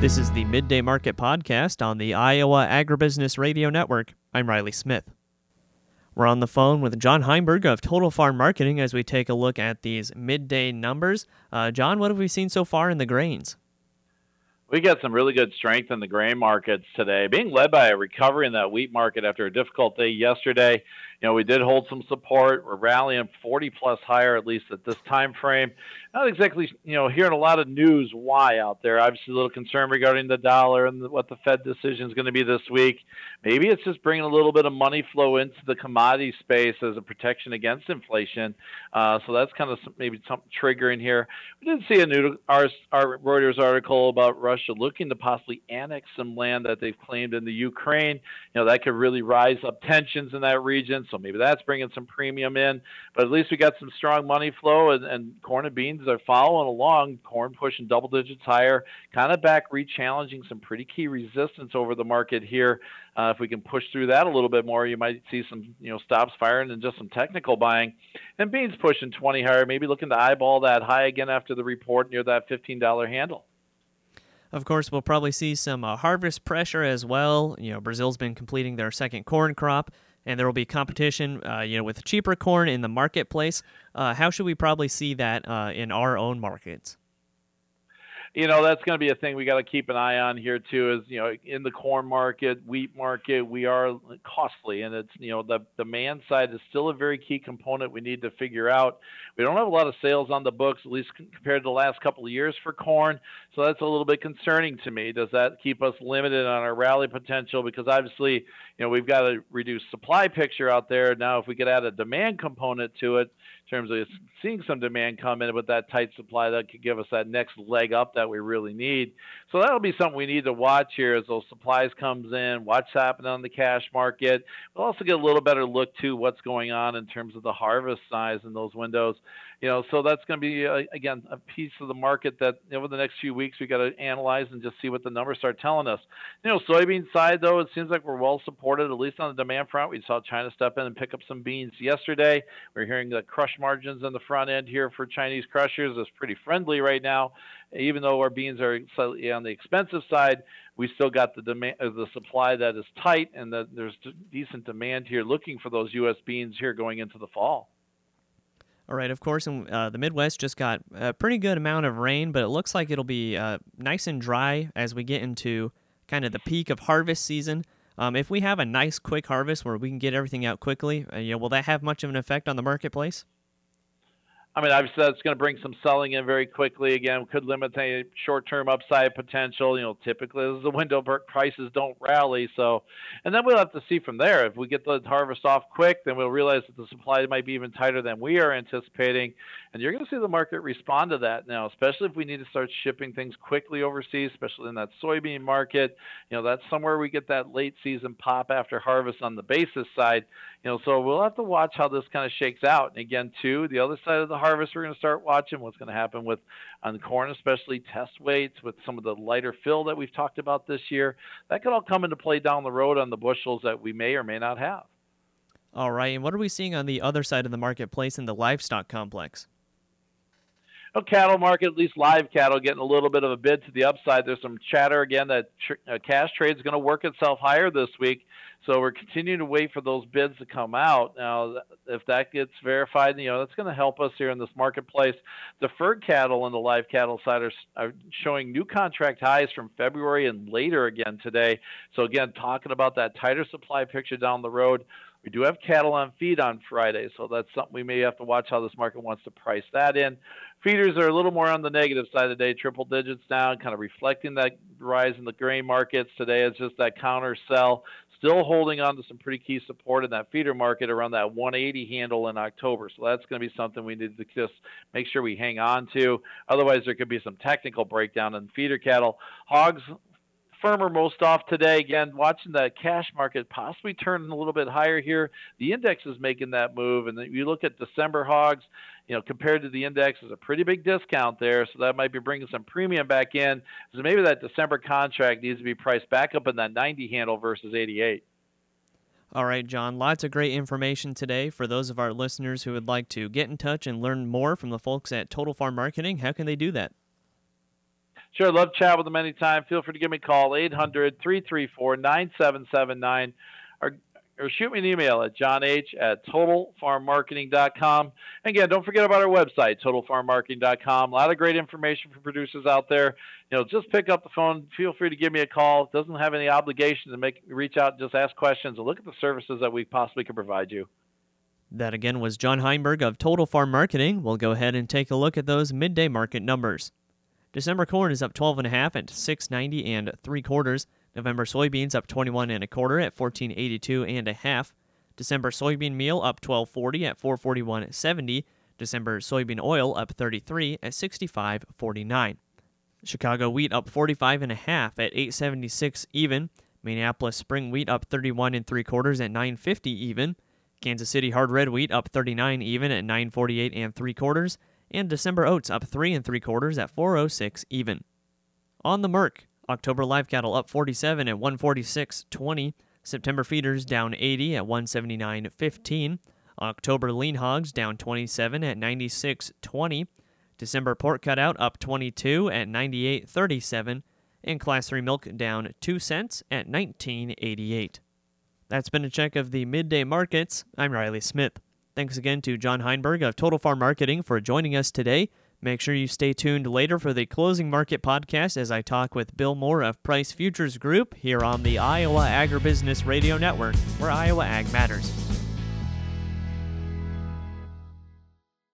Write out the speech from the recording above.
This is the Midday Market Podcast on the Iowa Agribusiness Radio Network. I'm Riley Smith. We're on the phone with John Heinberg of Total Farm Marketing as we take a look at these midday numbers. John, what have we seen so far in the grains? We got some really good strength in the grain markets today, being led by a recovery in that wheat market after a difficult day yesterday. You know, we did hold some support. We're rallying 40-plus higher, at least at this time frame. Not exactly, hearing a lot of news why out there. Obviously, a little concern regarding the dollar and what the Fed decision is going to be this week. Maybe it's just bringing a little bit of money flow into the commodity space as a protection against inflation. So that's kind of maybe something triggering here. We did see a new our Reuters article about Russia looking to possibly annex some land that they've claimed in the Ukraine. You know, that could really rise up tensions in that region. So maybe that's bringing some premium in, but at least we got some strong money flow, and corn and beans are following along. Corn pushing double digits higher, kind of back re-challenging some pretty key resistance over the market here. If we can push through that a little bit more, you might see some stops firing and just some technical buying. And beans pushing 20 higher, maybe looking to eyeball that high again after the report near that $15 handle. Of course, we'll probably see some harvest pressure as well. Brazil's been completing their second corn crop, and there will be competition, with cheaper corn in the marketplace. How should we probably see that in our own markets? That's going to be a thing we got to keep an eye on here, too, is, in the corn market, wheat market, we are costly. And it's, the demand side is still a very key component we need to figure out. We don't have a lot of sales on the books, at least compared to the last couple of years for corn. So that's a little bit concerning to me. Does that keep us limited on our rally potential? Because obviously, we've got a reduced supply picture out there. Now, if we could add a demand component to it, in terms of seeing some demand come in with that tight supply, that could give us that next leg up that we really need. So that'll be something we need to watch here as those supplies comes in, what's happening on the cash market. We'll also get a little better look to what's going on in terms of the harvest size in those windows. So that's going to be, again, a piece of the market that over the next few weeks we got to analyze and just see what the numbers are telling us. Soybean side, though, it seems like we're well supported, at least on the demand front. We saw China step in and pick up some beans yesterday. We're hearing the crush margins on the front end here for Chinese crushers is pretty friendly right now. Even though our beans are slightly on the expensive side, we still got the demand, the supply that is tight, and that there's decent demand here looking for those U.S. beans here going into the fall. All right, of course, and the Midwest just got a pretty good amount of rain, but it looks like it'll be nice and dry as we get into kind of the peak of harvest season. If we have a nice quick harvest where we can get everything out quickly, will that have much of an effect on the marketplace? I mean, obviously, that's going to bring some selling in very quickly. Again, could limit any short-term upside potential. Typically, this is a window prices don't rally. So, and then we'll have to see from there. If we get the harvest off quick, then we'll realize that the supply might be even tighter than we are anticipating. And you're going to see the market respond to that now, especially if we need to start shipping things quickly overseas, especially in that soybean market. That's somewhere we get that late-season pop after harvest on the basis side. So we'll have to watch how this kind of shakes out. And again, too, the other side of the harvest, we're going to start watching what's going to happen with on corn, especially test weights with some of the lighter fill that we've talked about this year. That could all come into play down the road on the bushels that we may or may not have. All right, and what are we seeing on the other side of the marketplace in the livestock complex? Cattle market, at least live cattle, getting a little bit of a bid to the upside. There's some chatter again that cash trade is going to work itself higher this week. So we're continuing to wait for those bids to come out. Now, if that gets verified, that's going to help us here in this marketplace. Deferred cattle on the live cattle side are showing new contract highs from February and later again today. So again, talking about that tighter supply picture down the road. We do have cattle on feed on Friday, so that's something we may have to watch how this market wants to price that in. Feeders are a little more on the negative side today, triple digits down, kind of reflecting that rise in the grain markets today. It's just that counter sell, still holding on to some pretty key support in that feeder market around that 180 handle in October. So that's going to be something we need to just make sure we hang on to. Otherwise, there could be some technical breakdown in feeder cattle. Hogs, firmer most off today. Again, watching that cash market possibly turning a little bit higher here. The index is making that move. And then you look at December hogs, compared to the index, is a pretty big discount there. So that might be bringing some premium back in. So maybe that December contract needs to be priced back up in that 90 handle versus 88. All right, John, lots of great information today. For those of our listeners who would like to get in touch and learn more from the folks at Total Farm Marketing, how can they do that? Sure, love chat with them anytime. Feel free to give me a call, 800-334-9779, or shoot me an email at johnh@totalfarmmarketing.com. And again, don't forget about our website, totalfarmmarketing.com. A lot of great information for producers out there. You know, just pick up the phone. Feel free to give me a call. It doesn't have any obligation to reach out and just ask questions and look at the services that we possibly can provide you. That again was John Heinberg of Total Farm Marketing. We'll go ahead and take a look at those midday market numbers. December corn is up 12.5 at $6.90 3/4. November soybeans up 21.25 at $14.82 1/2. December soybean meal up $12.40 at $4.41.70. December soybean oil up 33 at $65.49. Chicago wheat up 45.5 at $8.76 even. Minneapolis spring wheat up 31.75 at $9.50 even. Kansas City hard red wheat up 39 even at $9.48 3/4. And December oats up 3 3/4 at $4.06 even. On the Merck, October live cattle up 47 at $146.20. September feeders down 80 at $179.15. October lean hogs down 27 at $96.20. December pork cutout up 22 at $98.37. And Class 3 milk down 2 cents at $19.88. That's been a check of the midday markets. I'm Riley Smith. Thanks again to John Heinberg of Total Farm Marketing for joining us today. Make sure you stay tuned later for the Closing Market Podcast as I talk with Bill Moore of Price Futures Group here on the Iowa Agribusiness Radio Network, where Iowa Ag matters.